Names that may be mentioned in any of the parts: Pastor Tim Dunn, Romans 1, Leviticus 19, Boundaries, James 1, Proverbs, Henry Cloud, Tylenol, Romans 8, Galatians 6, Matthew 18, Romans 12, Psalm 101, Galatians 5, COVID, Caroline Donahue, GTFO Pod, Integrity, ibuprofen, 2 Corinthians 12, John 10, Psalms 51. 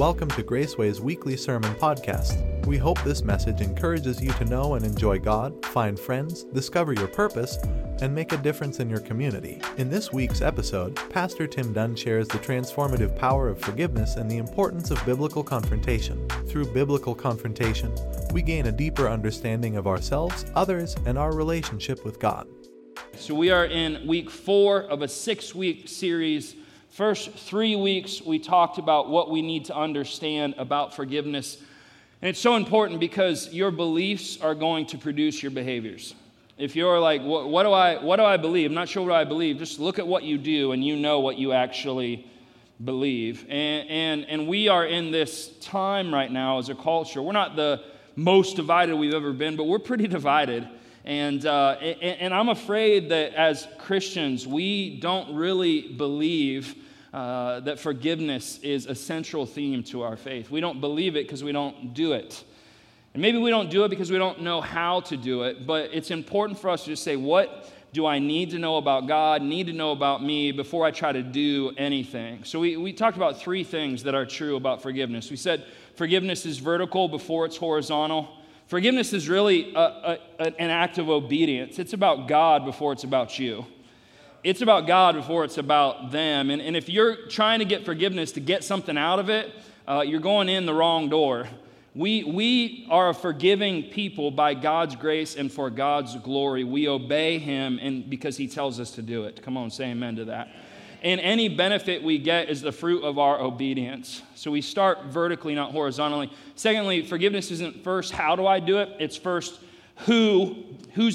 Welcome to Graceway's weekly sermon podcast. We hope this message encourages you to know and enjoy God, find friends, discover your purpose, and make a difference in your community. In this week's episode, Pastor Tim Dunn shares the transformative power of forgiveness and the importance of biblical confrontation. Through biblical confrontation, we gain a deeper understanding of ourselves, others, and our relationship with God. So we are in week 4 of a 6-week series. First 3 weeks, we talked about what we need to understand about forgiveness. And it's so important because your beliefs are going to produce your behaviors. If you're like, what do I believe? I'm not sure what I believe. Just look at what you do and you know what you actually believe. And we are in this time right now as a culture. We're not the most divided we've ever been, but we're pretty divided. And I'm afraid that as Christians, we don't really believe that forgiveness is a central theme to our faith. We don't believe it because we don't do it. And maybe we don't do it because we don't know how to do it, but it's important for us to just say, what do I need to know about God, need to know about me before I try to do anything? So we talked about 3 things that are true about forgiveness. We said forgiveness is vertical before it's horizontal. Forgiveness is really an act of obedience. It's about God before it's about you. It's about God before it's about them. And if you're trying to get forgiveness to get something out of it, you're going in the wrong door. We are a forgiving people by God's grace and for God's glory. We obey Him and because He tells us to do it. Come on, say amen to that. And any benefit we get is the fruit of our obedience. So we start vertically, not horizontally. Secondly, forgiveness isn't first, how do I do it? It's first, whose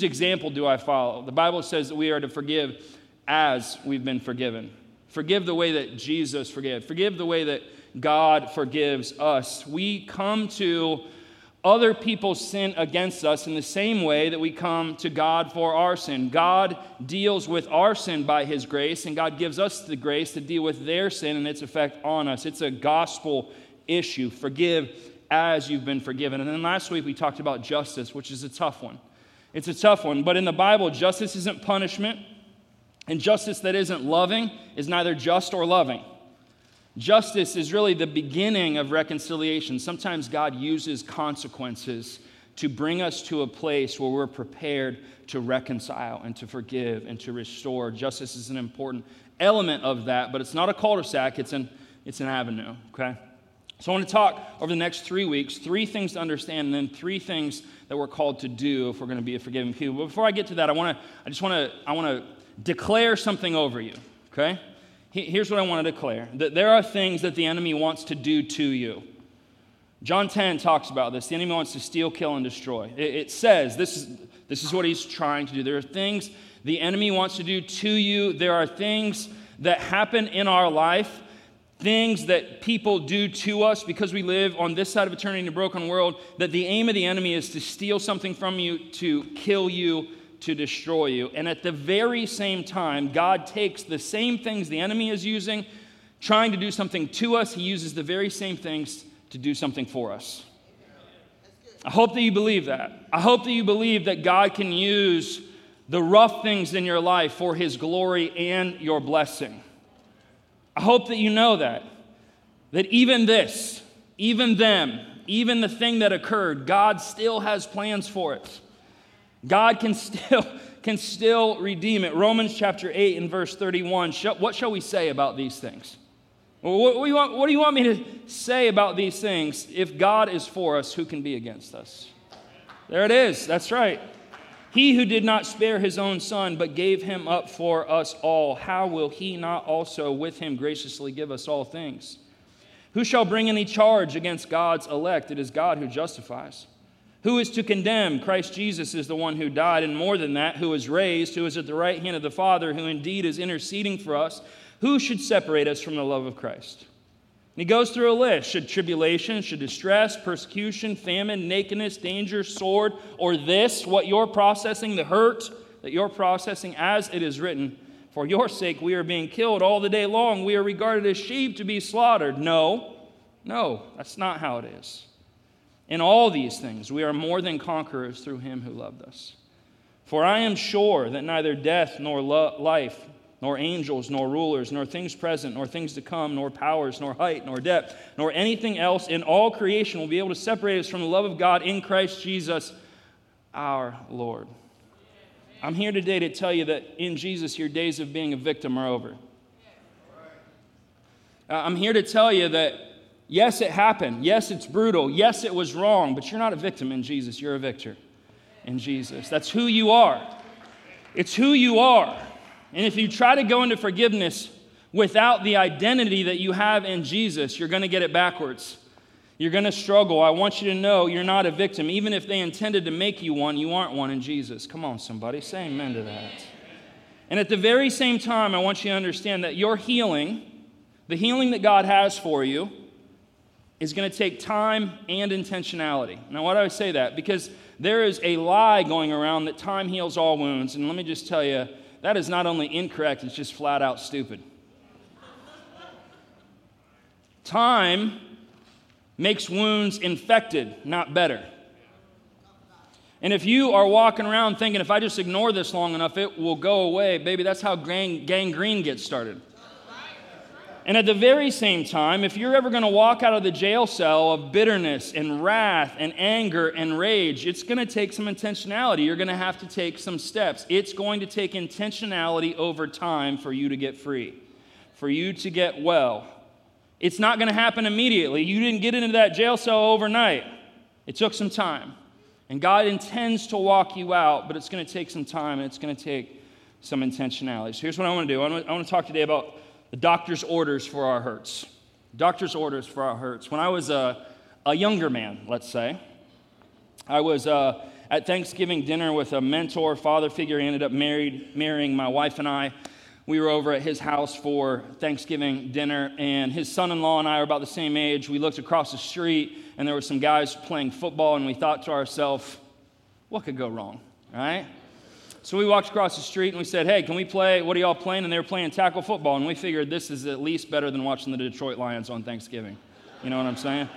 example do I follow? The Bible says that we are to forgive as we've been forgiven. Forgive the way that Jesus forgave. Forgive the way that God forgives us. We come to other people's sin against us in the same way that we come to God for our sin. God deals with our sin by His grace, and God gives us the grace to deal with their sin and its effect on us. It's a gospel issue. Forgive as you've been forgiven. And then last week we talked about justice, which is a tough one. It's a tough one, but in the Bible, justice isn't punishment, and justice that isn't loving is neither just or loving. Justice is really the beginning of reconciliation. Sometimes God uses consequences to bring us to a place where we're prepared to reconcile and to forgive and to restore. Justice is an important element of that, but it's not a cul-de-sac, it's an avenue, okay? So I want to talk over the next 3 weeks, 3 things to understand, and then 3 things that we're called to do if we're going to be a forgiving people. But before I get to that, I want to declare something over you, okay? Here's what I want to declare, that there are things that the enemy wants to do to you. John 10 talks about this. The enemy wants to steal, kill, and destroy. It says, this is what he's trying to do. There are things the enemy wants to do to you. There are things that happen in our life, things that people do to us because we live on this side of eternity in a broken world, that the aim of the enemy is to steal something from you, to kill you, to destroy you. And at the very same time, God takes the same things the enemy is using, trying to do something to us. He uses the very same things to do something for us. I hope that you believe that. I hope that you believe that God can use the rough things in your life for His glory and your blessing. I hope that you know that even this, even them, even the thing that occurred, God still has plans for it. God can still redeem it. Romans chapter 8 and verse 31, what shall we say about these things? What do you want me to say about these things? If God is for us, who can be against us? There it is. That's right. He who did not spare His own Son, but gave Him up for us all, how will He not also with Him graciously give us all things? Who shall bring any charge against God's elect? It is God who justifies. Who is to condemn? Christ Jesus is the one who died, and more than that, who was raised, who is at the right hand of the Father, who indeed is interceding for us. Who should separate us from the love of Christ? And he goes through a list. Should tribulation, should distress, persecution, famine, nakedness, danger, sword, or this, what you're processing, the hurt that you're processing, as it is written, for your sake we are being killed all the day long. We are regarded as sheep to be slaughtered. No, that's not how it is. In all these things, we are more than conquerors through Him who loved us. For I am sure that neither death nor life, nor angels, nor rulers, nor things present, nor things to come, nor powers, nor height, nor depth, nor anything else in all creation will be able to separate us from the love of God in Christ Jesus, our Lord. I'm here today to tell you that in Jesus, your days of being a victim are over. I'm here to tell you that, yes, it happened. Yes, it's brutal. Yes, it was wrong. But you're not a victim in Jesus. You're a victor in Jesus. That's who you are. It's who you are. And if you try to go into forgiveness without the identity that you have in Jesus, you're going to get it backwards. You're going to struggle. I want you to know you're not a victim. Even if they intended to make you one, you aren't one in Jesus. Come on, somebody. Say amen to that. And at the very same time, I want you to understand that your healing, the healing that God has for you, is going to take time and intentionality. Now, why do I say that? Because there is a lie going around that time heals all wounds. And let me just tell you, that is not only incorrect, it's just flat out stupid. Time makes wounds infected, not better. And if you are walking around thinking, if I just ignore this long enough, it will go away, baby, that's how gangrene gets started. And at the very same time, if you're ever going to walk out of the jail cell of bitterness and wrath and anger and rage, it's going to take some intentionality. You're going to have to take some steps. It's going to take intentionality over time for you to get free, for you to get well. It's not going to happen immediately. You didn't get into that jail cell overnight. It took some time. And God intends to walk you out, but it's going to take some time, and it's going to take some intentionality. So here's what I want to do. I want to talk today about the doctor's orders for our hurts. Doctor's orders for our hurts. When I was a younger man, let's say, I was at Thanksgiving dinner with a mentor, father figure. He ended up marrying my wife and I. We were over at his house for Thanksgiving dinner, and his son-in-law and I were about the same age. We looked across the street, and there were some guys playing football, and we thought to ourselves, what could go wrong, right? So we walked across the street and we said, hey, can we play? What are y'all playing? And they were playing tackle football. And we figured this is at least better than watching the Detroit Lions on Thanksgiving. You know what I'm saying?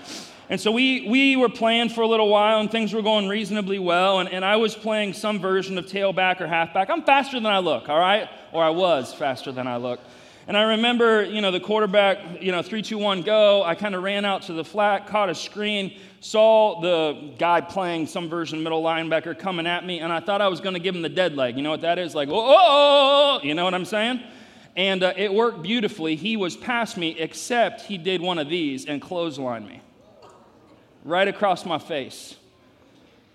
And so we were playing for a little while and things were going reasonably well. And I was playing some version of tailback or halfback. I'm faster than I look, all right? Or I was faster than I look. And I remember, the quarterback, 3-2-1 go. I kind of ran out to the flat, caught a screen, saw the guy playing some version middle linebacker coming at me, and I thought I was going to give him the dead leg. You know what that is? Like, oh, you know what I'm saying? And it worked beautifully. He was past me, except he did one of these and clotheslined me right across my face.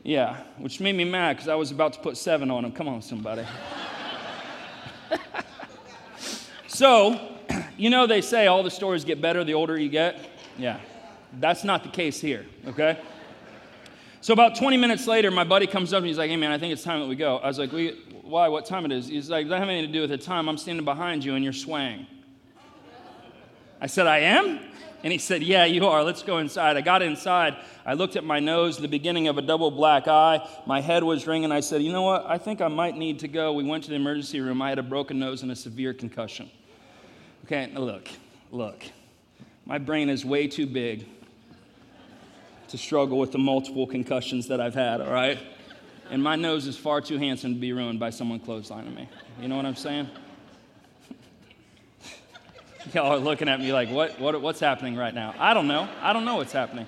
Yeah, which made me mad because I was about to put 7 on him. Come on, somebody. So, they say all the stories get better the older you get. Yeah, that's not the case here, okay? So about 20 minutes later, my buddy comes up and he's like, hey, man, I think it's time that we go. I was like, why? What time it is? He's like, doesn't have anything to do with the time. I'm standing behind you and you're swaying. I said, I am? And he said, yeah, you are. Let's go inside. I got inside. I looked at my nose, the beginning of a double black eye. My head was ringing. I said, you know what? I think I might need to go. We went to the emergency room. I had a broken nose and a severe concussion. Okay, look, my brain is way too big to struggle with the multiple concussions that I've had, all right? And my nose is far too handsome to be ruined by someone clotheslining me. You know what I'm saying? Y'all are looking at me like, what's happening right now? I don't know what's happening.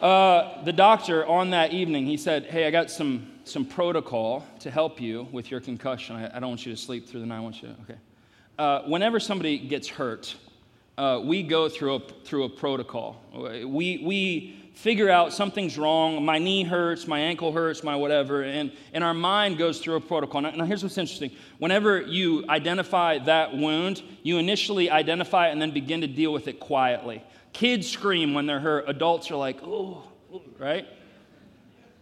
The doctor on that evening, he said, hey, I got some protocol to help you with your concussion. I don't want you to sleep through the night. I want you to, okay. Whenever somebody gets hurt, we go through a protocol. We figure out something's wrong. My knee hurts, my ankle hurts, my whatever, and our mind goes through a protocol. Now here's what's interesting. Whenever you identify that wound, you initially identify it and then begin to deal with it quietly. Kids scream when they're hurt. Adults are like, oh, right?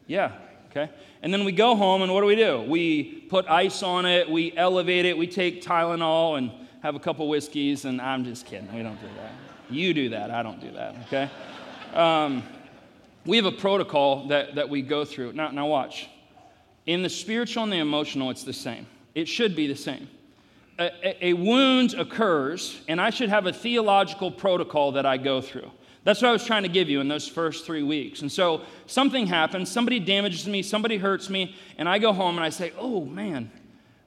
Yeah. Okay. And then we go home, and what do? We put ice on it, we elevate it, we take Tylenol and have a couple whiskeys, and I'm just kidding. We don't do that. You do that. I don't do that, okay? We have a protocol that we go through. Now watch. In the spiritual and the emotional, it's the same. It should be the same. A wound occurs, and I should have a theological protocol that I go through. That's what I was trying to give you in those first 3 weeks. And so something happens, somebody damages me, somebody hurts me, and I go home and I say, oh, man,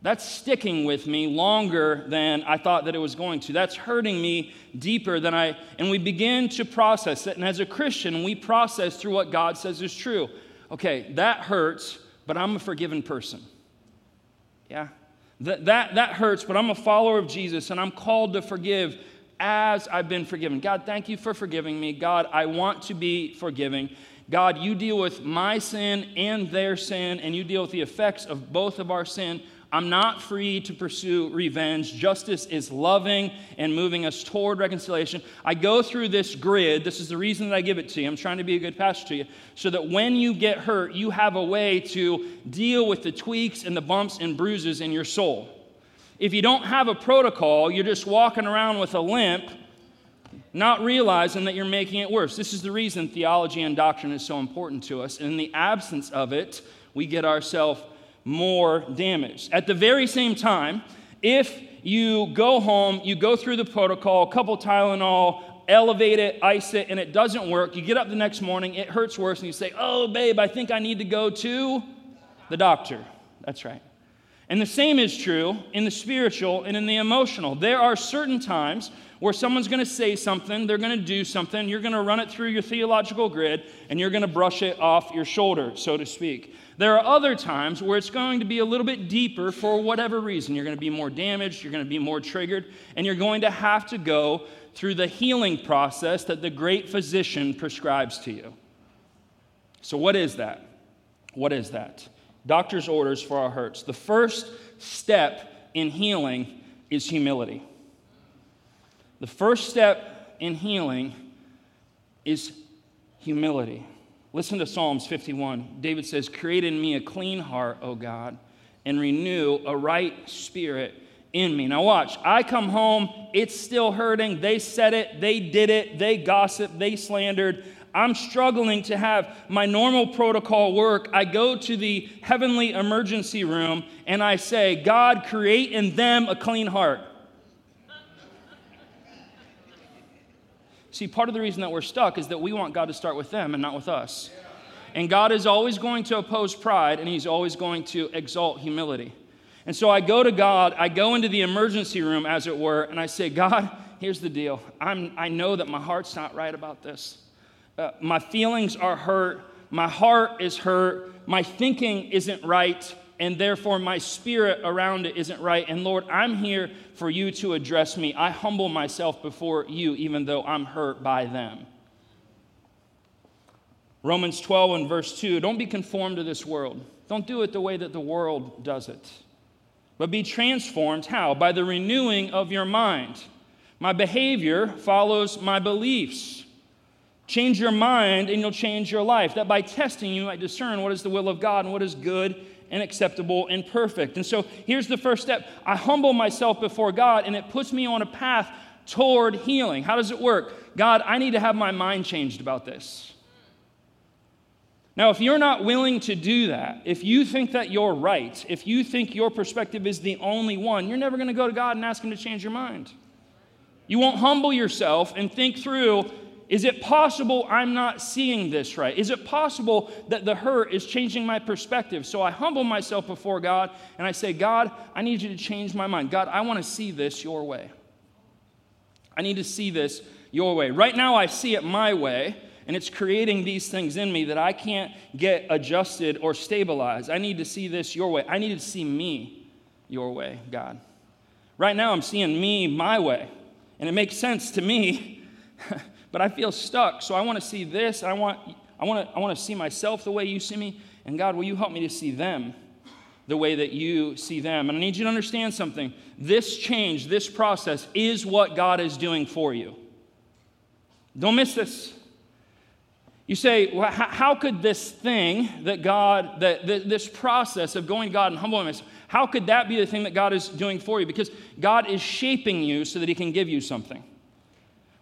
That's sticking with me longer than I thought that it was going to. That's hurting me deeper than I... And we begin to process it. And as a Christian, we process through what God says is true. Okay, that hurts, but I'm a forgiven person. Yeah? That hurts, but I'm a follower of Jesus, and I'm called to forgive as I've been forgiven. God, thank you for forgiving me. God, I want to be forgiving. God, you deal with my sin and their sin, and you deal with the effects of both of our sin. I'm not free to pursue revenge. Justice is loving and moving us toward reconciliation. I go through this grid. This is the reason that I give it to you. I'm trying to be a good pastor to you. So that when you get hurt, you have a way to deal with the tweaks and the bumps and bruises in your soul. If you don't have a protocol, you're just walking around with a limp, not realizing that you're making it worse. This is the reason theology and doctrine is so important to us. And in the absence of it, we get ourselves more damage. At the very same time, if you go home, you go through the protocol, a couple Tylenol, elevate it, ice it, and it doesn't work, you get up the next morning, it hurts worse, and you say, oh, babe, I think I need to go to the doctor. That's right. And the same is true in the spiritual and in the emotional. There are certain times where someone's going to say something, they're going to do something, you're going to run it through your theological grid, and you're going to brush it off your shoulder, so to speak. There are other times where it's going to be a little bit deeper for whatever reason. You're going to be more damaged, you're going to be more triggered, and you're going to have to go through the healing process that the great physician prescribes to you. So what is that? What is that? Doctor's orders for our hurts. The first step in healing is humility. The first step in healing is humility. Listen to Psalms 51. David says, create in me a clean heart, O God, and renew a right spirit in me. Now watch, I come home, it's still hurting. They said it, they did it, they gossiped, they slandered. I'm struggling to have my normal protocol work. I go to the heavenly emergency room and I say, God, create in them a clean heart. See, part of the reason that we're stuck is that we want God to start with them and not with us. And God is always going to oppose pride, and he's always going to exalt humility. And so I go to God, I go into the emergency room, as it were, and I say, God, here's the deal. I know that my heart's not right about this. My feelings are hurt, my heart is hurt, my thinking isn't right, and therefore my spirit around it isn't right. And Lord, I'm here for you to address me. I humble myself before you, even though I'm hurt by them. Romans 12 and verse 2, don't be conformed to this world. Don't do it the way that the world does it. But be transformed, how? By the renewing of your mind. My behavior follows my beliefs. Change your mind and you'll change your life, that by testing you might discern what is the will of God and what is good and acceptable and perfect. And so here's the first step. I humble myself before God, and it puts me on a path toward healing. How does it work? God, I need to have my mind changed about this. Now, if you're not willing to do that, if you think that you're right, if you think your perspective is the only one, you're never going to go to God and ask him to change your mind. You won't humble yourself and think through, is it possible I'm not seeing this right? Is it possible that the hurt is changing my perspective? So I humble myself before God, and I say, God, I need you to change my mind. God, I want to see this your way. I need to see this your way. Right now I see it my way, and it's creating these things in me that I can't get adjusted or stabilized. I need to see this your way. I need to see me your way, God. Right now I'm seeing me my way, and it makes sense to me. But I feel stuck, so I want to see this. I want to see myself the way you see me. And God, will you help me to see them the way that you see them? And I need you to understand something. This change, this process is what God is doing for you. Don't miss this. You say, well, how could this thing that God, that this process of going to God and humbling myself, how could that be the thing that God is doing for you? Because God is shaping you so that he can give you something.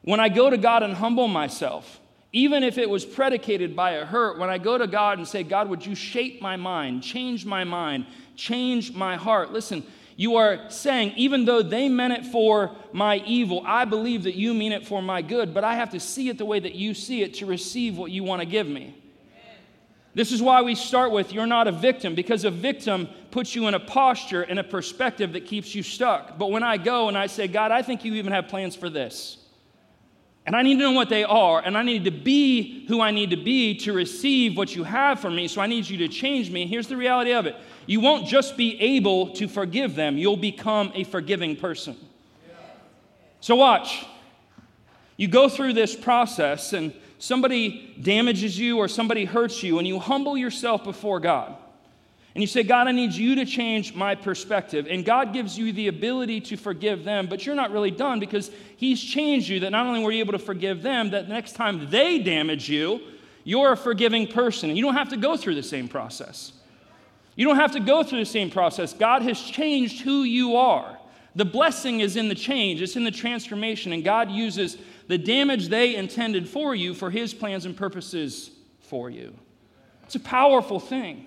When I go to God and humble myself, even if it was predicated by a hurt, when I go to God and say, God, would you shape my mind, change my heart? Listen, you are saying, even though they meant it for my evil, I believe that you mean it for my good, but I have to see it the way that you see it to receive what you want to give me. Amen. This is why we start with you're not a victim, because a victim puts you in a posture and a perspective that keeps you stuck. But when I go and I say, God, I think you even have plans for this, and I need to know what they are, and I need to be who I need to be to receive what you have for me, so I need you to change me. Here's the reality of it. You won't just be able to forgive them. You'll become a forgiving person. So watch. You go through this process, and somebody damages you or somebody hurts you, and you humble yourself before God. And you say, God, I need you to change my perspective. And God gives you the ability to forgive them, but you're not really done, because he's changed you that not only were you able to forgive them, that the next time they damage you, you're a forgiving person. And you don't have to go through the same process. You don't have to go through the same process. God has changed who you are. The blessing is in the change. It's in the transformation. And God uses the damage they intended for you for his plans and purposes for you. It's a powerful thing.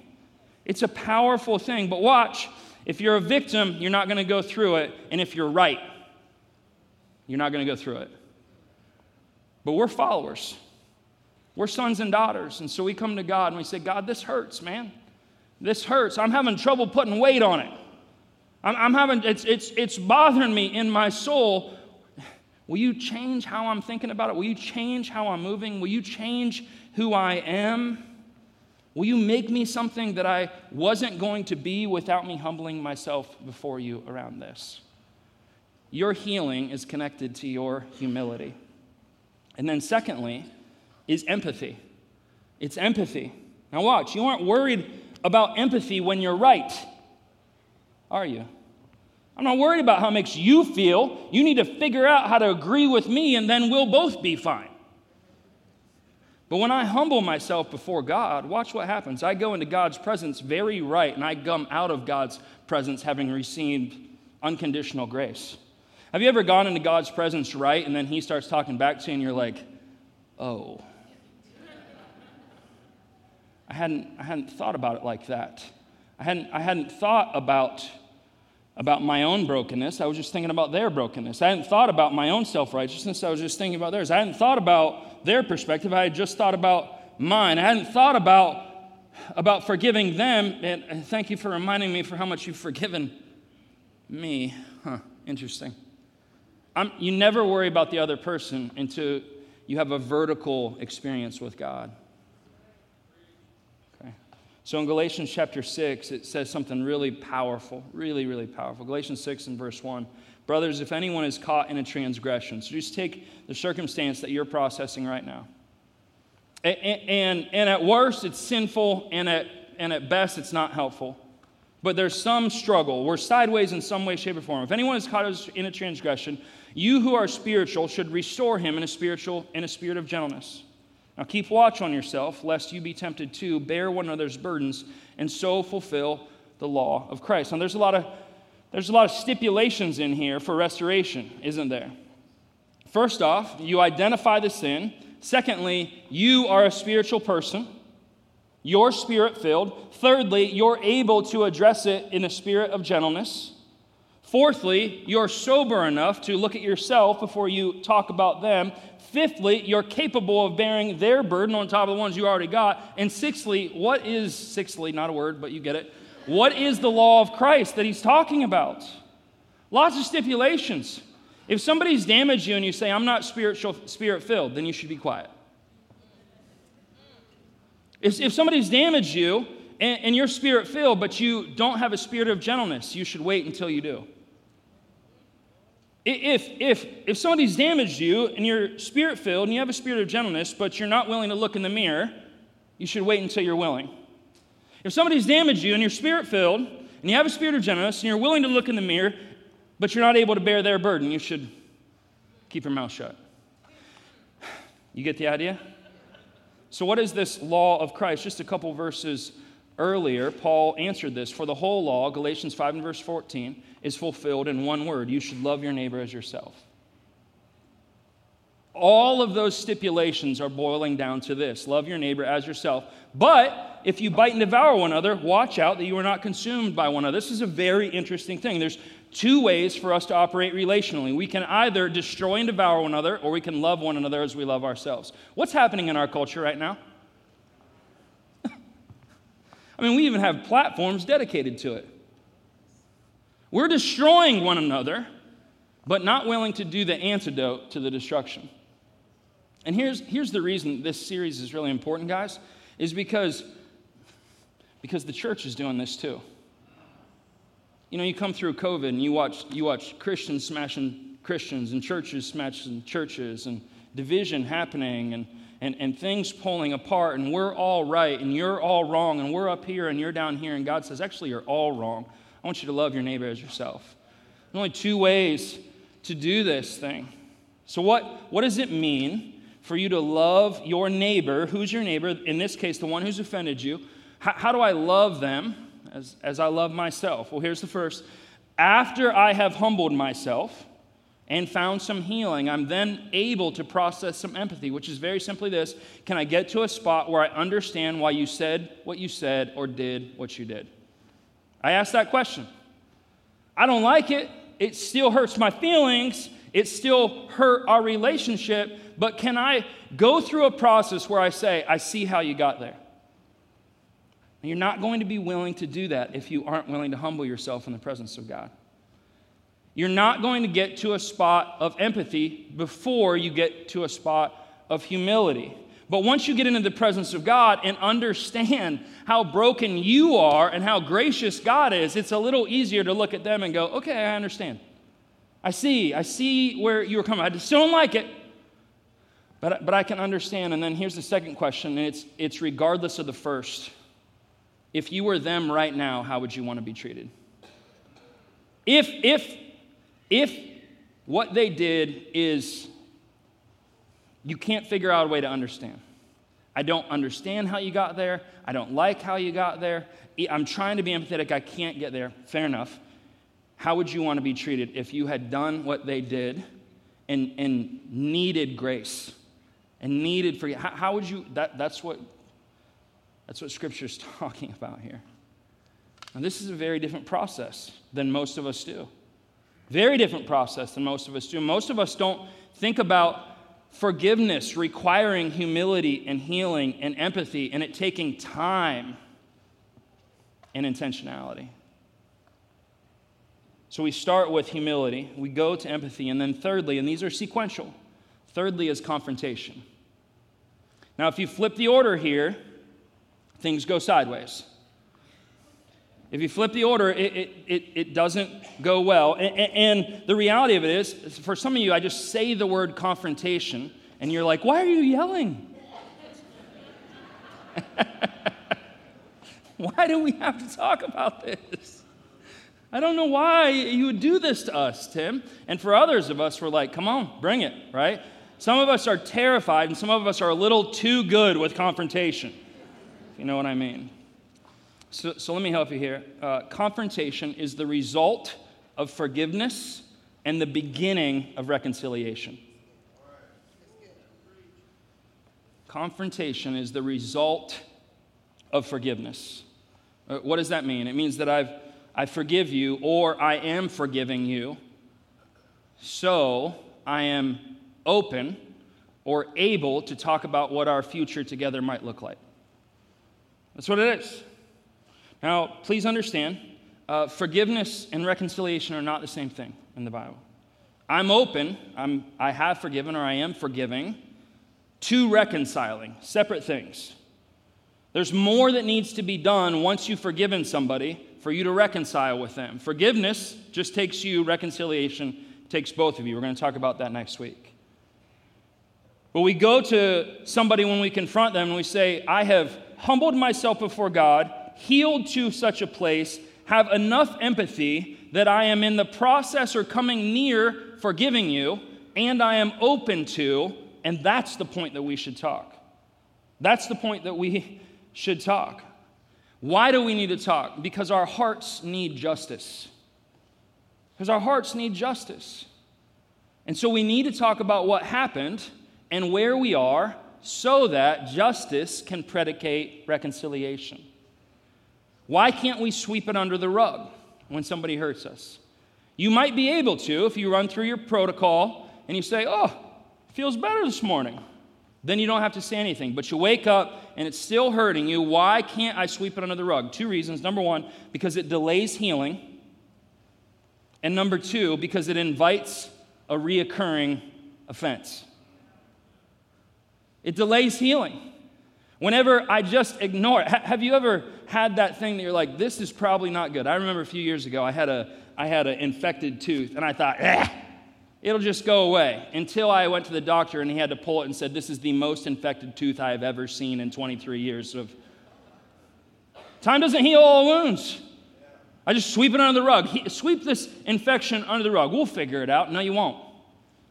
It's a powerful thing. But watch, if you're a victim, you're not going to go through it. And if you're right, you're not going to go through it. But we're followers. We're sons and daughters. And so we come to God and we say, God, this hurts, man. This hurts. I'm having trouble putting weight on it. It's bothering me in my soul. Will you change how I'm thinking about it? Will you change how I'm moving? Will you change who I am? Will you make me something that I wasn't going to be without me humbling myself before you around this? Your healing is connected to your humility. And then secondly is empathy. It's empathy. Now watch, you aren't worried about empathy when you're right, are you? I'm not worried about how it makes you feel. You need to figure out how to agree with me, and then we'll both be fine. But when I humble myself before God, watch what happens. I go into God's presence very right, and I come out of God's presence having received unconditional grace. Have you ever gone into God's presence right, and then he starts talking back to you, and you're like, oh, I hadn't thought about it like that. I hadn't thought about my own brokenness. I was just thinking about their brokenness. I hadn't thought about my own self-righteousness. I was just thinking about theirs. I hadn't thought about their perspective. I had just thought about mine. I hadn't thought about forgiving them. And thank you for reminding me for how much you've forgiven me. Huh, interesting. You never worry about the other person until you have a vertical experience with God. So in Galatians chapter 6, it says something really powerful, really, really powerful. Galatians 6 and verse 1. Brothers, if anyone is caught in a transgression, so just take the circumstance that you're processing right now. And at worst, it's sinful, and at best, it's not helpful. But there's some struggle. We're sideways in some way, shape, or form. If anyone is caught in a transgression, you who are spiritual should restore him in a spirit of gentleness. Now keep watch on yourself, lest you be tempted to bear one another's burdens and so fulfill the law of Christ. Now there's a lot of stipulations in here for restoration, isn't there? First off, you identify the sin. Secondly, you are a spiritual person. You're spirit-filled. Thirdly, you're able to address it in a spirit of gentleness. Fourthly, you're sober enough to look at yourself before you talk about them. Fifthly, you're capable of bearing their burden on top of the ones you already got. And sixthly, not a word, but you get it. What is the law of Christ that he's talking about? Lots of stipulations. If somebody's damaged you and you say, I'm not spirit-filled, then you should be quiet. If somebody's damaged you and you're spirit-filled, but you don't have a spirit of gentleness, you should wait until you do. If somebody's damaged you and you're spirit-filled and you have a spirit of gentleness, but you're not willing to look in the mirror, you should wait until you're willing. If somebody's damaged you and you're spirit-filled and you have a spirit of gentleness and you're willing to look in the mirror, but you're not able to bear their burden, you should keep your mouth shut. You get the idea? So what is this law of Christ? Just a couple verses earlier, Paul answered this. For the whole law, Galatians 5 and verse 14, is fulfilled in one word. You should love your neighbor as yourself. All of those stipulations are boiling down to this. Love your neighbor as yourself. But if you bite and devour one another, watch out that you are not consumed by one another. This is a very interesting thing. There's two ways for us to operate relationally. We can either destroy and devour one another, or we can love one another as we love ourselves. What's happening in our culture right now? I mean, we even have platforms dedicated to it. We're destroying one another, but not willing to do the antidote to the destruction. And here's the reason this series is really important, guys, is because the church is doing this too. You know, you come through COVID and you watch Christians smashing Christians and churches smashing churches and division happening and things pulling apart, and we're all right and you're all wrong, and we're up here and you're down here, and God says, actually, you're all wrong. I want you to love your neighbor as yourself. There's only two ways to do this thing. So what does it mean for you to love your neighbor? Who's your neighbor? In this case, the one who's offended you. How do I love them as I love myself? Well, here's the first. After I have humbled myself and found some healing, I'm then able to process some empathy, which is very simply this. Can I get to a spot where I understand why you said what you said or did what you did? I asked that question. I don't like it. It still hurts my feelings. It still hurt our relationship. But can I go through a process where I say, I see how you got there? And you're not going to be willing to do that if you aren't willing to humble yourself in the presence of God. You're not going to get to a spot of empathy before you get to a spot of humility. But once you get into the presence of God and understand how broken you are and how gracious God is, it's a little easier to look at them and go, okay, I understand. I see where you're coming. I just don't like it, but I can understand. And then here's the second question, and it's regardless of the first. If you were them right now, how would you want to be treated? If what they did is... you can't figure out a way to understand. I don't understand how you got there. I don't like how you got there. I'm trying to be empathetic. I can't get there. Fair enough. How would you want to be treated if you had done what they did and needed grace and needed forgiveness? How would you? That's what Scripture's talking about here. Now, this is a very different process than most of us do. Very different process than most of us do. Most of us don't think about forgiveness requiring humility and healing and empathy, and it taking time and intentionality. So we start with humility, we go to empathy, and then thirdly, and these are sequential, thirdly is confrontation. Now, if you flip the order here, things go sideways. If you flip the order, it doesn't go well. And the reality of it is, for some of you, I just say the word confrontation, and you're like, why are you yelling? Why do we have to talk about this? I don't know why you would do this to us, Tim. And for others of us, we're like, come on, bring it, right? Some of us are terrified, and some of us are a little too good with confrontation, if you know what I mean. So let me help you here. Confrontation is the result of forgiveness and the beginning of reconciliation. Confrontation is the result of forgiveness. What does that mean? It means that I forgive you, or I am forgiving you, so I am open or able to talk about what our future together might look like. That's what it is. Now, please understand, forgiveness and reconciliation are not the same thing in the Bible. I'm open, I have forgiven, or I am forgiving, to reconciling, separate things. There's more that needs to be done once you've forgiven somebody for you to reconcile with them. Forgiveness just takes you, reconciliation takes both of you. We're going to talk about that next week. But we go to somebody when we confront them and we say, I have humbled myself before God, healed to such a place, have enough empathy that I am in the process or coming near forgiving you, and I am open to, and that's the point that we should talk. That's the point that we should talk. Why do we need to talk? Because our hearts need justice. Because our hearts need justice. And so we need to talk about what happened and where we are so that justice can predicate reconciliation. Why can't we sweep it under the rug when somebody hurts us? You might be able to if you run through your protocol and you say, oh, it feels better this morning. Then you don't have to say anything. But you wake up and it's still hurting you. Why can't I sweep it under the rug? Two reasons. Number one, because it delays healing. And number two, because it invites a reoccurring offense. It delays healing. Whenever I just ignore it. Have you ever had that thing that you're like, this is probably not good? I remember a few years ago, I had an infected tooth, and I thought, it'll just go away, until I went to the doctor, and he had to pull it and said, this is the most infected tooth I have ever seen in 23 years of... Time doesn't heal all wounds. I just sweep it under the rug. Sweep this infection under the rug. We'll figure it out. No, you won't.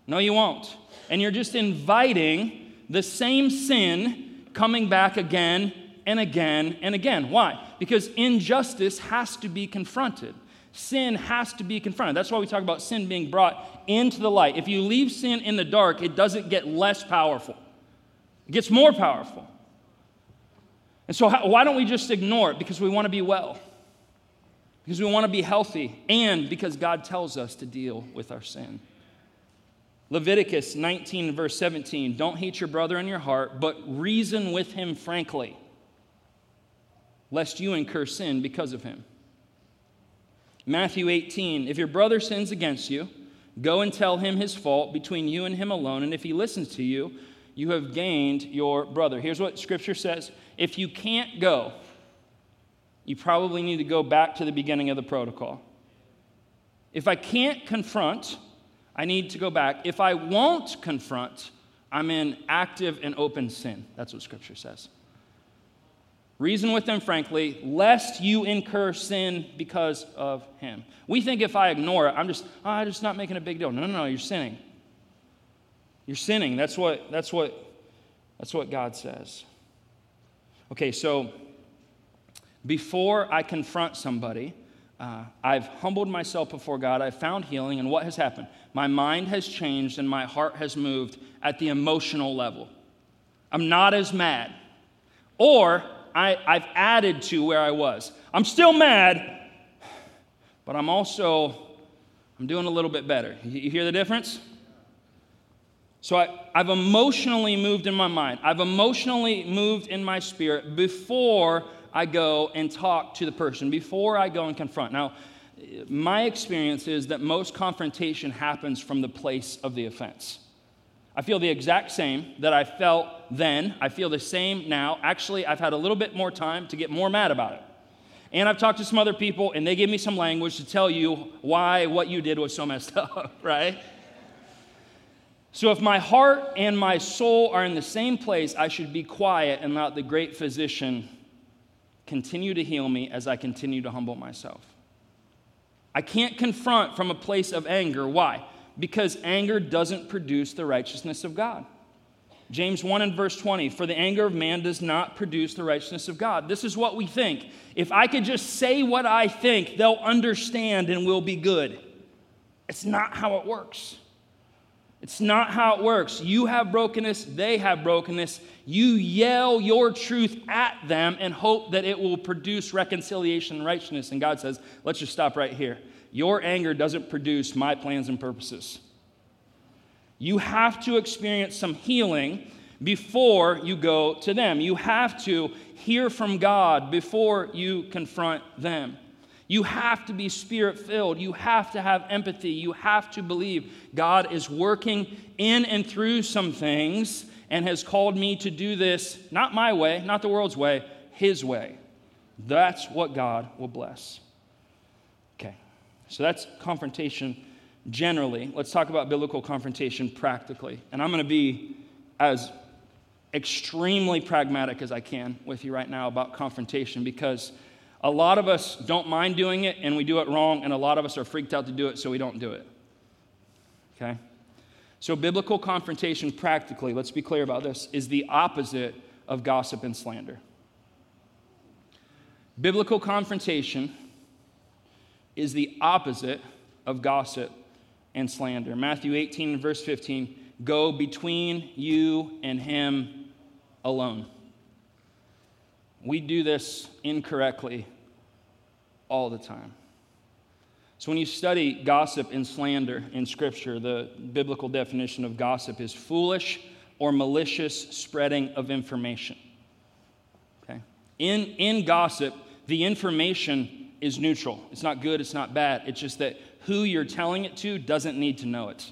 No, you won't. And you're just inviting the same sin coming back again and again and again. Why? Because injustice has to be confronted. Sin has to be confronted. That's why we talk about sin being brought into the light. If you leave sin in the dark, it doesn't get less powerful. It gets more powerful. And so why don't we just ignore it? Because we want to be well. Because we want to be healthy. And because God tells us to deal with our sin. Leviticus 19, verse 17, don't hate your brother in your heart, but reason with him frankly, lest you incur sin because of him. Matthew 18, if your brother sins against you, go and tell him his fault between you and him alone, and if he listens to you, you have gained your brother. Here's what Scripture says. If you can't go, you probably need to go back to the beginning of the protocol. If I can't confront, I need to go back. If I won't confront, I'm in active and open sin. That's what Scripture says. Reason with them frankly, lest you incur sin because of him. We think if I ignore it, I'm just not making a big deal. No, you're sinning. You're sinning. That's what God says. Okay, so before I confront somebody, I've humbled myself before God. I've found healing, and what has happened? My mind has changed, and my heart has moved at the emotional level. I'm not as mad. Or I've added to where I was. I'm still mad, but I'm doing a little bit better. You hear the difference? So I've emotionally moved in my mind. I've emotionally moved in my spirit before I go and talk to the person, before I go and confront. Now, my experience is that most confrontation happens from the place of the offense. I feel the exact same that I felt then. I feel the same now. Actually, I've had a little bit more time to get more mad about it. And I've talked to some other people, and they give me some language to tell you why what you did was so messed up, right? So if my heart and my soul are in the same place, I should be quiet and let the great physician continue to heal me as I continue to humble myself. I can't confront from a place of anger. Why? Because anger doesn't produce the righteousness of God. James 1 and verse 20, for the anger of man does not produce the righteousness of God. This is what we think. If I could just say what I think, they'll understand and we'll be good. It's not how it works. It's not how it works. You have brokenness, they have brokenness. You yell your truth at them and hope that it will produce reconciliation and righteousness. And God says, let's just stop right here. Your anger doesn't produce my plans and purposes. You have to experience some healing before you go to them. You have to hear from God before you confront them. You have to be spirit-filled. You have to have empathy. You have to believe God is working in and through some things and has called me to do this, not my way, not the world's way, His way. That's what God will bless. So that's confrontation generally. Let's talk about biblical confrontation practically. And I'm going to be as extremely pragmatic as I can with you right now about confrontation, because a lot of us don't mind doing it and we do it wrong, and a lot of us are freaked out to do it, so we don't do it. Okay? So biblical confrontation practically, let's be clear about this, is the opposite of gossip and slander. Biblical confrontation is the opposite of gossip and slander. Matthew 18, verse 15, go between you and him alone. We do this incorrectly all the time. So when you study gossip and slander in Scripture, the biblical definition of gossip is foolish, or malicious spreading of information. Okay? In gossip, the information is neutral. It's not good, it's not bad. It's just that who you're telling it to doesn't need to know it.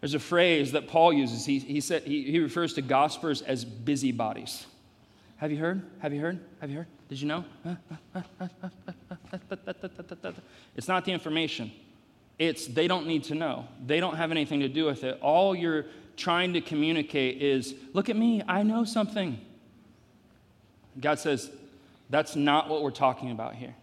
There's a phrase that Paul uses. He refers to gossipers as busybodies. Have you heard? Have you heard? Have you heard? Did you know? It's not the information. It's they don't need to know. They don't have anything to do with it. All you're trying to communicate is, look at me, I know something. God says, that's not what we're talking about here.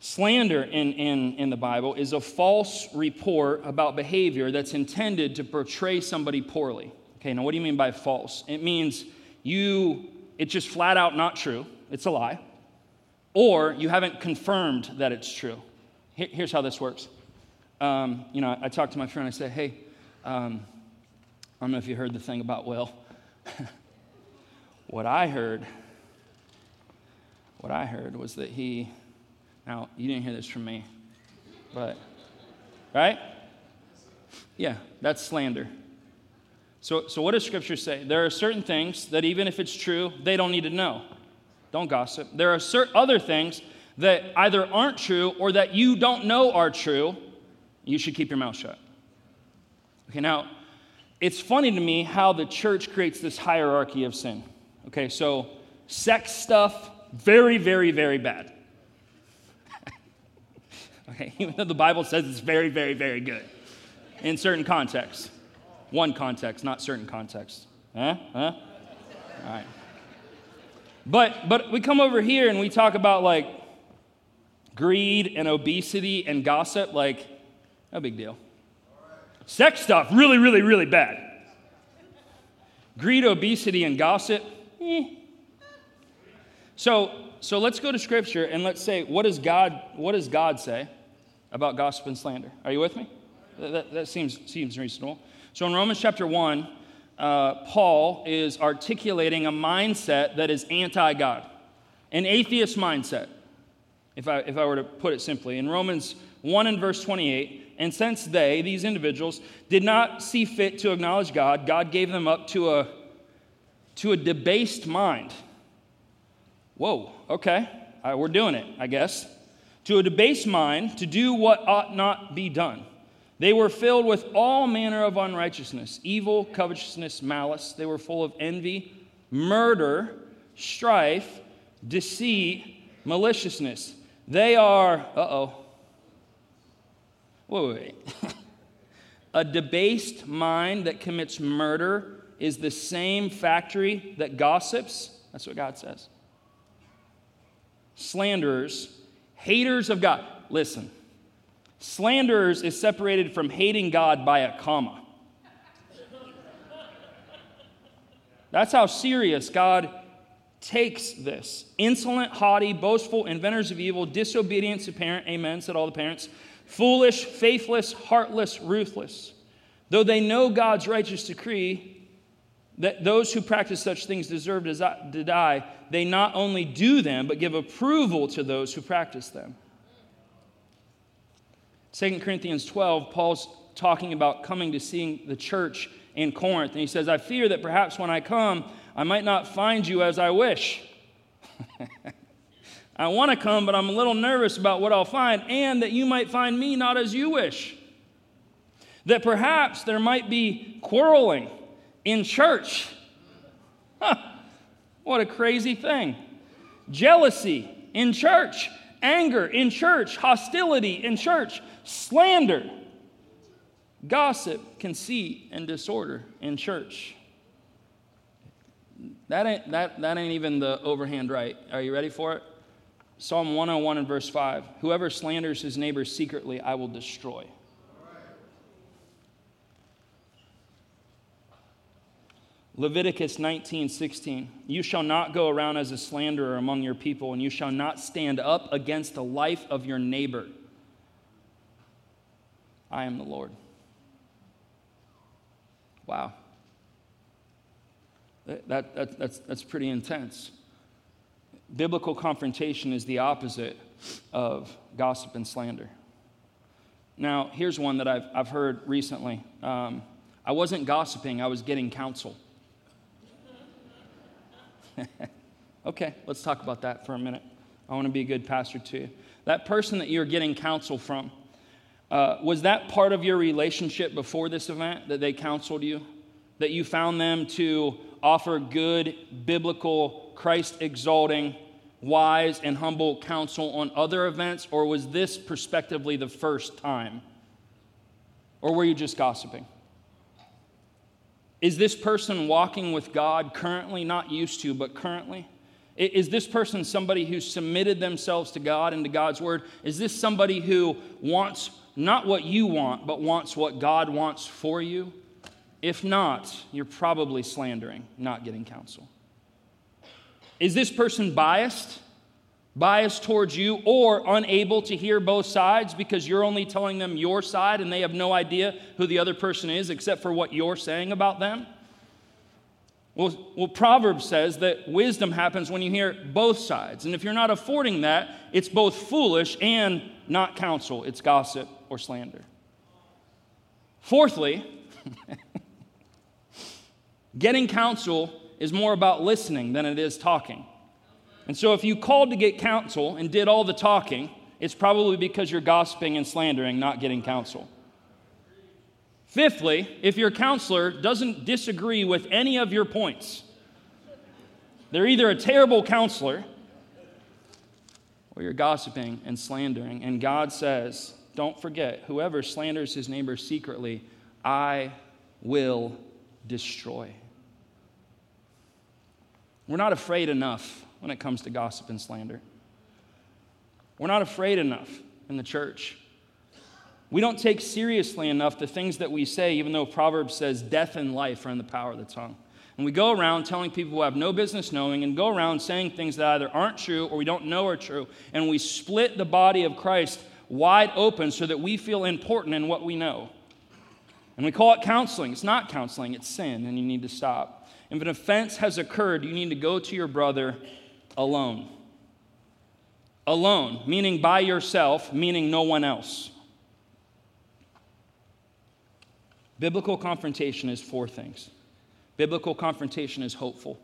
Slander in the Bible is a false report about behavior that's intended to portray somebody poorly. Okay, now what do you mean by false? It means it's just flat out not true. It's a lie. Or you haven't confirmed that it's true. Here's how this works. I talked to my friend. I said, hey, I don't know if you heard the thing about Will. What I heard was that he... Now, you didn't hear this from me, but, right? Yeah, that's slander. So what does Scripture say? There are certain things that even if it's true, they don't need to know. Don't gossip. There are other things that either aren't true or that you don't know are true. You should keep your mouth shut. Okay, now, it's funny to me how the church creates this hierarchy of sin. Okay, so sex stuff, very, very, very bad. Okay, even though the Bible says it's very, very, very good in certain contexts. One context, not certain contexts. Huh? All right. But we come over here and we talk about, like, greed and obesity and gossip, like, no big deal. Sex stuff, really, really, really bad. Greed, obesity, and gossip, So let's go to Scripture and let's say, what does God say about gossip and slander? Are you with me? That seems reasonable. So in Romans chapter 1, Paul is articulating a mindset that is anti-God, an atheist mindset, if I were to put it simply. In Romans 1 and verse 28, and since these individuals, did not see fit to acknowledge God, God gave them up to a debased mind. Whoa, okay, we're doing it, I guess. To a debased mind, to do what ought not be done. They were filled with all manner of unrighteousness, evil, covetousness, malice. They were full of envy, murder, strife, deceit, maliciousness. They are, wait. A debased mind that commits murder is the same factory that gossips. That's what God says. Slanderers, haters of God. Listen, slanderers is separated from hating God by a comma. That's how serious God takes this. Insolent, haughty, boastful, inventors of evil, disobedient to parent. Amen, said all the parents. Foolish, faithless, heartless, ruthless. Though they know God's righteous decree that those who practice such things deserve to die, they not only do them, but give approval to those who practice them. 2 Corinthians 12, Paul's talking about coming to seeing the church in Corinth, and he says, I fear that perhaps when I come, I might not find you as I wish. I want to come, but I'm a little nervous about what I'll find, and that you might find me not as you wish. That perhaps there might be quarreling in church. What a crazy thing. Jealousy in church. Anger in church. Hostility in church. Slander. Gossip, conceit, and disorder in church. That ain't even the overhand right. Are you ready for it? Psalm 101 and verse 5. Whoever slanders his neighbor secretly, I will destroy. Leviticus 19:16, you shall not go around as a slanderer among your people, and you shall not stand up against the life of your neighbor. I am the Lord. Wow. That's pretty intense. Biblical confrontation is the opposite of gossip and slander. Now, here's one that I've heard recently. I wasn't gossiping, I was getting counsel. Okay, let's talk about that for a minute. I want to be a good pastor to you. That person that you're getting counsel from, was that part of your relationship before this event, that they counseled you? That you found them to offer good, biblical, Christ-exalting, wise, and humble counsel on other events? Or was this prospectively the first time? Or were you just gossiping? Is this person walking with God currently? Not used to, but currently? Is this person somebody who submitted themselves to God and to God's word? Is this somebody who wants not what you want, but wants what God wants for you? If not, you're probably slandering, not getting counsel. Is this person biased? Biased towards you, or unable to hear both sides because you're only telling them your side and they have no idea who the other person is except for what you're saying about them? Well, Proverbs says that wisdom happens when you hear both sides. And if you're not affording that, it's both foolish and not counsel. It's gossip or slander. Fourthly, getting counsel is more about listening than it is talking. And so if you called to get counsel and did all the talking, it's probably because you're gossiping and slandering, not getting counsel. Fifthly, if your counselor doesn't disagree with any of your points, they're either a terrible counselor or you're gossiping and slandering. And God says, don't forget, whoever slanders his neighbor secretly, I will destroy. We're not afraid enough when it comes to gossip and slander. We're not afraid enough in the church. We don't take seriously enough the things that we say, even though Proverbs says death and life are in the power of the tongue. And we go around telling people who have no business knowing and go around saying things that either aren't true or we don't know are true. And we split the body of Christ wide open so that we feel important in what we know. And we call it counseling. It's not counseling, it's sin, and you need to stop. If an offense has occurred, you need to go to your brother alone. Alone, meaning by yourself, meaning no one else. Biblical confrontation is four things. Biblical confrontation is hopeful.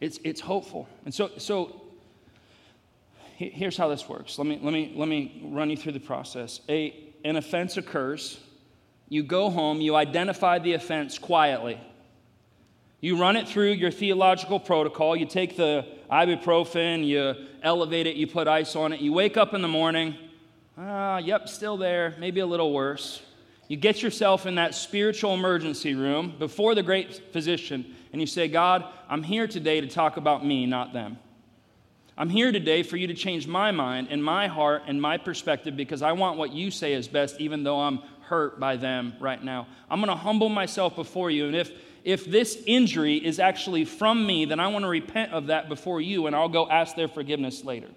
It's hopeful. And so here's how this works. Let me run you through the process. An offense occurs. You go home, you identify the offense quietly. You run it through your theological protocol. You take the ibuprofen, you elevate it, you put ice on it. You wake up in the morning, yep, still there, maybe a little worse. You get yourself in that spiritual emergency room before the great physician, and you say, God, I'm here today to talk about me, not them. I'm here today for you to change my mind and my heart and my perspective because I want what you say is best, even though I'm hurt by them right now. I'm going to humble myself before you, and if this injury is actually from me, then I want to repent of that before you, and I'll go ask their forgiveness later.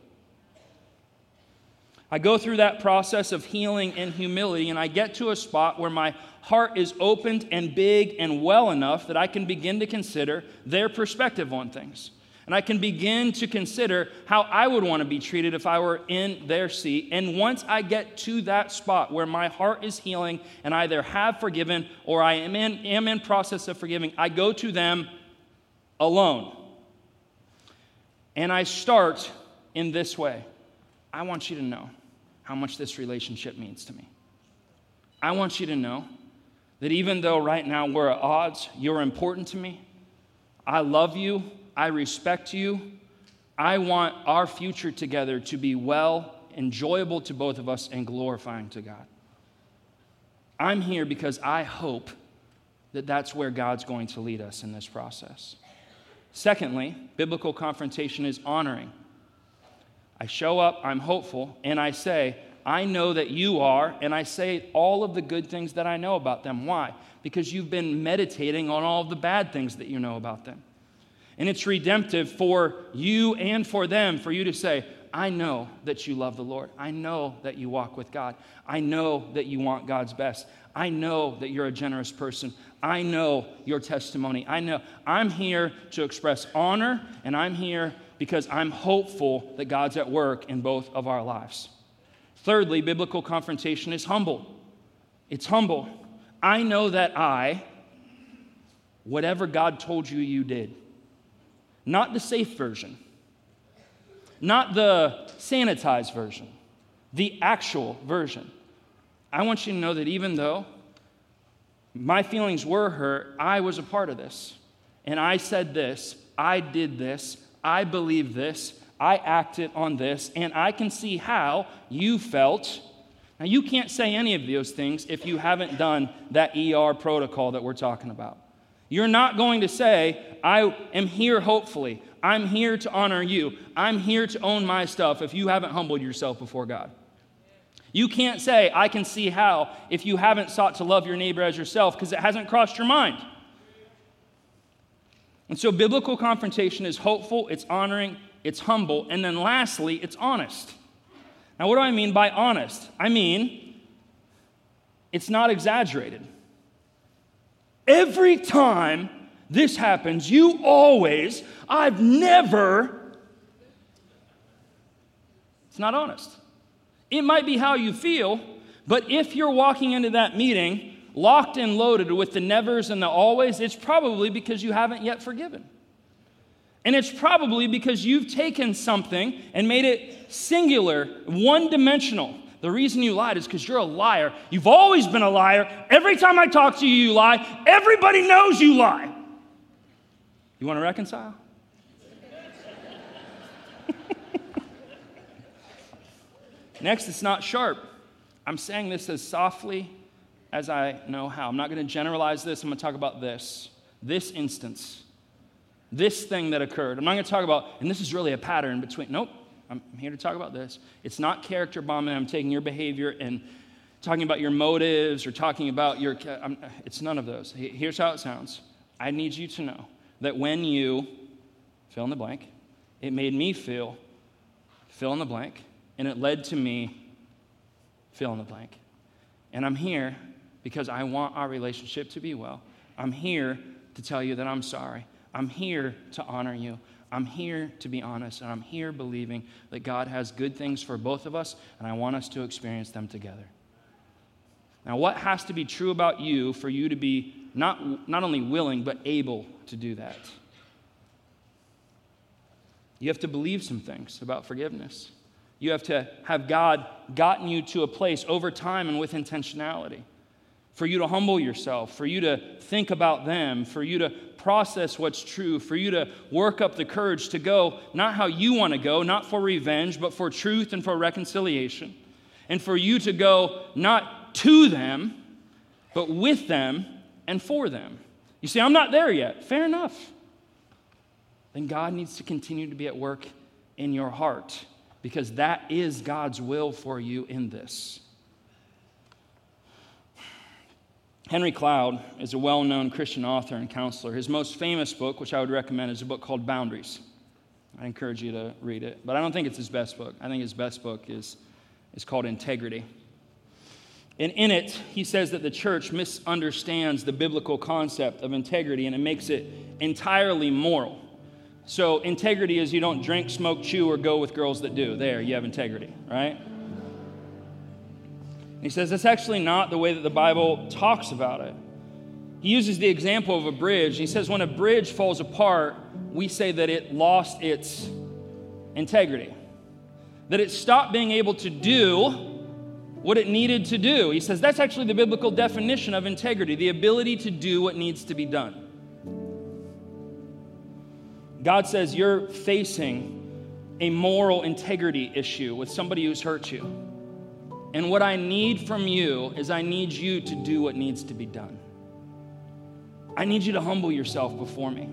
I go through that process of healing and humility, and I get to a spot where my heart is opened and big and well enough that I can begin to consider their perspective on things. And I can begin to consider how I would want to be treated if I were in their seat. And once I get to that spot where my heart is healing and I either have forgiven or I am in process of forgiving, I go to them alone. And I start in this way. I want you to know how much this relationship means to me. I want you to know that even though right now we're at odds, you're important to me. I love you. I respect you. I want our future together to be well, enjoyable to both of us, and glorifying to God. I'm here because I hope that that's where God's going to lead us in this process. Secondly, biblical confrontation is honoring. I show up, I'm hopeful, and I say, I know that you are, and I say all of the good things that I know about them. Why? Because you've been meditating on all of the bad things that you know about them. And it's redemptive for you and for them for you to say, I know that you love the Lord. I know that you walk with God. I know that you want God's best. I know that you're a generous person. I know your testimony. I know I'm here to express honor, and I'm here because I'm hopeful that God's at work in both of our lives. Thirdly, biblical confrontation is humble. It's humble. I know that whatever God told you, you did. Not the safe version. Not the sanitized version. The actual version. I want you to know that even though my feelings were hurt, I was a part of this. And I said this, I did this, I believe this, I acted on this, and I can see how you felt. Now, you can't say any of those things if you haven't done that ER protocol that we're talking about. You're not going to say, I am here hopefully. I'm here to honor you. I'm here to own my stuff if you haven't humbled yourself before God. You can't say, I can see how, if you haven't sought to love your neighbor as yourself, because it hasn't crossed your mind. And so biblical confrontation is hopeful, it's honoring, it's humble, and then lastly, it's honest. Now, what do I mean by honest? I mean, it's not exaggerated. Every time this happens, you always, I've never, it's not honest. It might be how you feel, but if you're walking into that meeting locked and loaded with the nevers and the always, it's probably because you haven't yet forgiven. And it's probably because you've taken something and made it singular, one-dimensional. The reason you lied is because you're a liar. You've always been a liar. Every time I talk to you, you lie. Everybody knows you lie. You want to reconcile? Next, it's not sharp. I'm saying this as softly as I know how. I'm not going to generalize this. I'm going to talk about this instance, this thing that occurred. I'm not going to talk about, and this is really a pattern between, nope, I'm here to talk about this. It's not character bombing. I'm taking your behavior and talking about your motives or talking about your, it's none of those. Here's how it sounds. I need you to know that when you, fill in the blank, it made me feel, fill in the blank, and it led to me, fill in the blank. And I'm here because I want our relationship to be well. I'm here to tell you that I'm sorry. I'm here to honor you. I'm here to be honest, and I'm here believing that God has good things for both of us, and I want us to experience them together. Now, what has to be true about you for you to be not only willing, but able to do that? You have to believe some things about forgiveness. You have to have God gotten you to a place over time and with intentionality for you to humble yourself, for you to think about them, for you to process what's true, for you to work up the courage to go not how you want to go, not for revenge, but for truth and for reconciliation, and for you to go not to them, but with them and for them. You say, I'm not there yet. Fair enough. Then God needs to continue to be at work in your heart, because that is God's will for you in this. Henry Cloud is a well-known Christian author and counselor. His most famous book, which I would recommend, is a book called Boundaries. I encourage you to read it, but I don't think it's his best book. I think his best book is called Integrity. And in it, he says that the church misunderstands the biblical concept of integrity, and it makes it entirely moral. So integrity is you don't drink, smoke, chew, or go with girls that do. There, you have integrity, right? And he says that's actually not the way that the Bible talks about it. He uses the example of a bridge. He says when a bridge falls apart, we say that it lost its integrity, that it stopped being able to do what it needed to do. He says that's actually the biblical definition of integrity, the ability to do what needs to be done. God says you're facing a moral integrity issue with somebody who's hurt you. And what I need from you is I need you to do what needs to be done. I need you to humble yourself before me.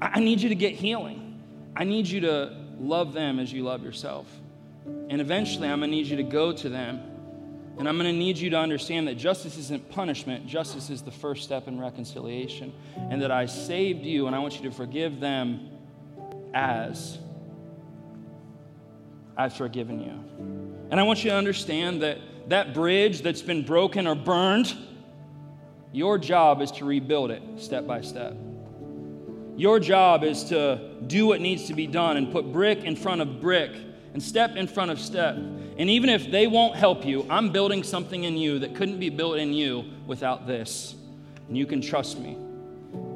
I need you to get healing. I need you to love them as you love yourself. And eventually I'm going to need you to go to them. And I'm going to need you to understand that justice isn't punishment. Justice is the first step in reconciliation. And that I saved you, and I want you to forgive them as I've forgiven you. And I want you to understand that that bridge that's been broken or burned, your job is to rebuild it step by step. Your job is to do what needs to be done and put brick in front of brick and step in front of step. And even if they won't help you, I'm building something in you that couldn't be built in you without this. And you can trust me.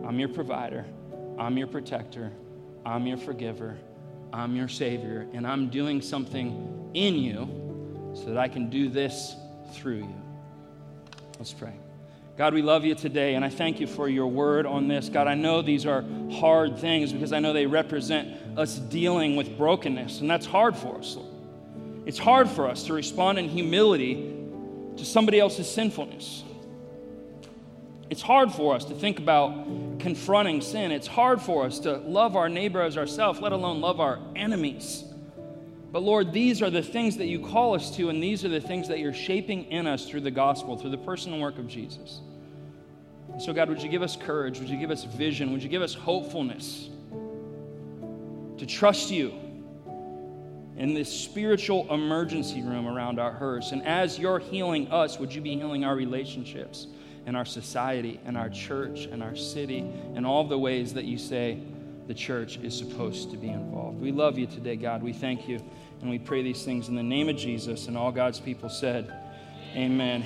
I'm your provider. I'm your protector. I'm your forgiver. I'm your savior. And I'm doing something in you so that I can do this through you. Let's pray. God, we love you today, and I thank you for your word on this. God, I know these are hard things because I know they represent us dealing with brokenness, and that's hard for us, Lord. It's hard for us to respond in humility to somebody else's sinfulness. It's hard for us to think about confronting sin. It's hard for us to love our neighbor as ourselves, let alone love our enemies. But Lord, these are the things that you call us to, and these are the things that you're shaping in us through the gospel, through the personal work of Jesus. And so God, would you give us courage? Would you give us vision? Would you give us hopefulness to trust you in this spiritual emergency room around our hearse? And as you're healing us, would you be healing our relationships and our society and our church and our city and all the ways that you say the church is supposed to be involved? We love you today, God. We thank you, and we pray these things in the name of Jesus. And all God's people said, amen.